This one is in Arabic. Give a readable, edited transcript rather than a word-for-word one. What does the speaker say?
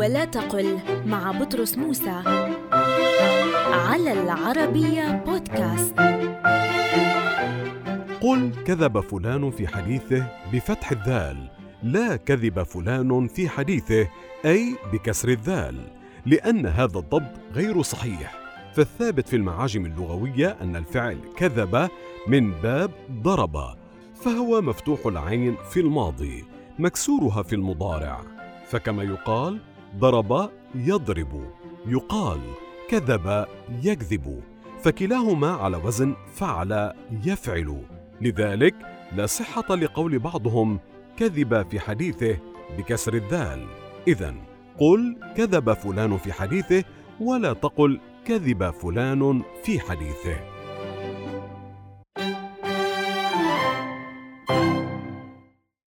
ولا تقل مع بطرس موسى على العربية بودكاست. قل كذب فلان في حديثه بفتح الذال، لا كذب فلان في حديثه، أي بكسر الذال، لأن هذا الضبط غير صحيح. فالثابت في المعاجم اللغوية أن الفعل كذب من باب ضرب، فهو مفتوح العين في الماضي مكسورها في المضارع، فكما يقال ضرب يضرب، يقال كذب يكذب، فكلاهما على وزن فعل يفعل. لذلك لا صحة لقول بعضهم كذب في حديثه بكسر الذال. إذن قل كذب فلان في حديثه، ولا تقل كذب فلان في حديثه.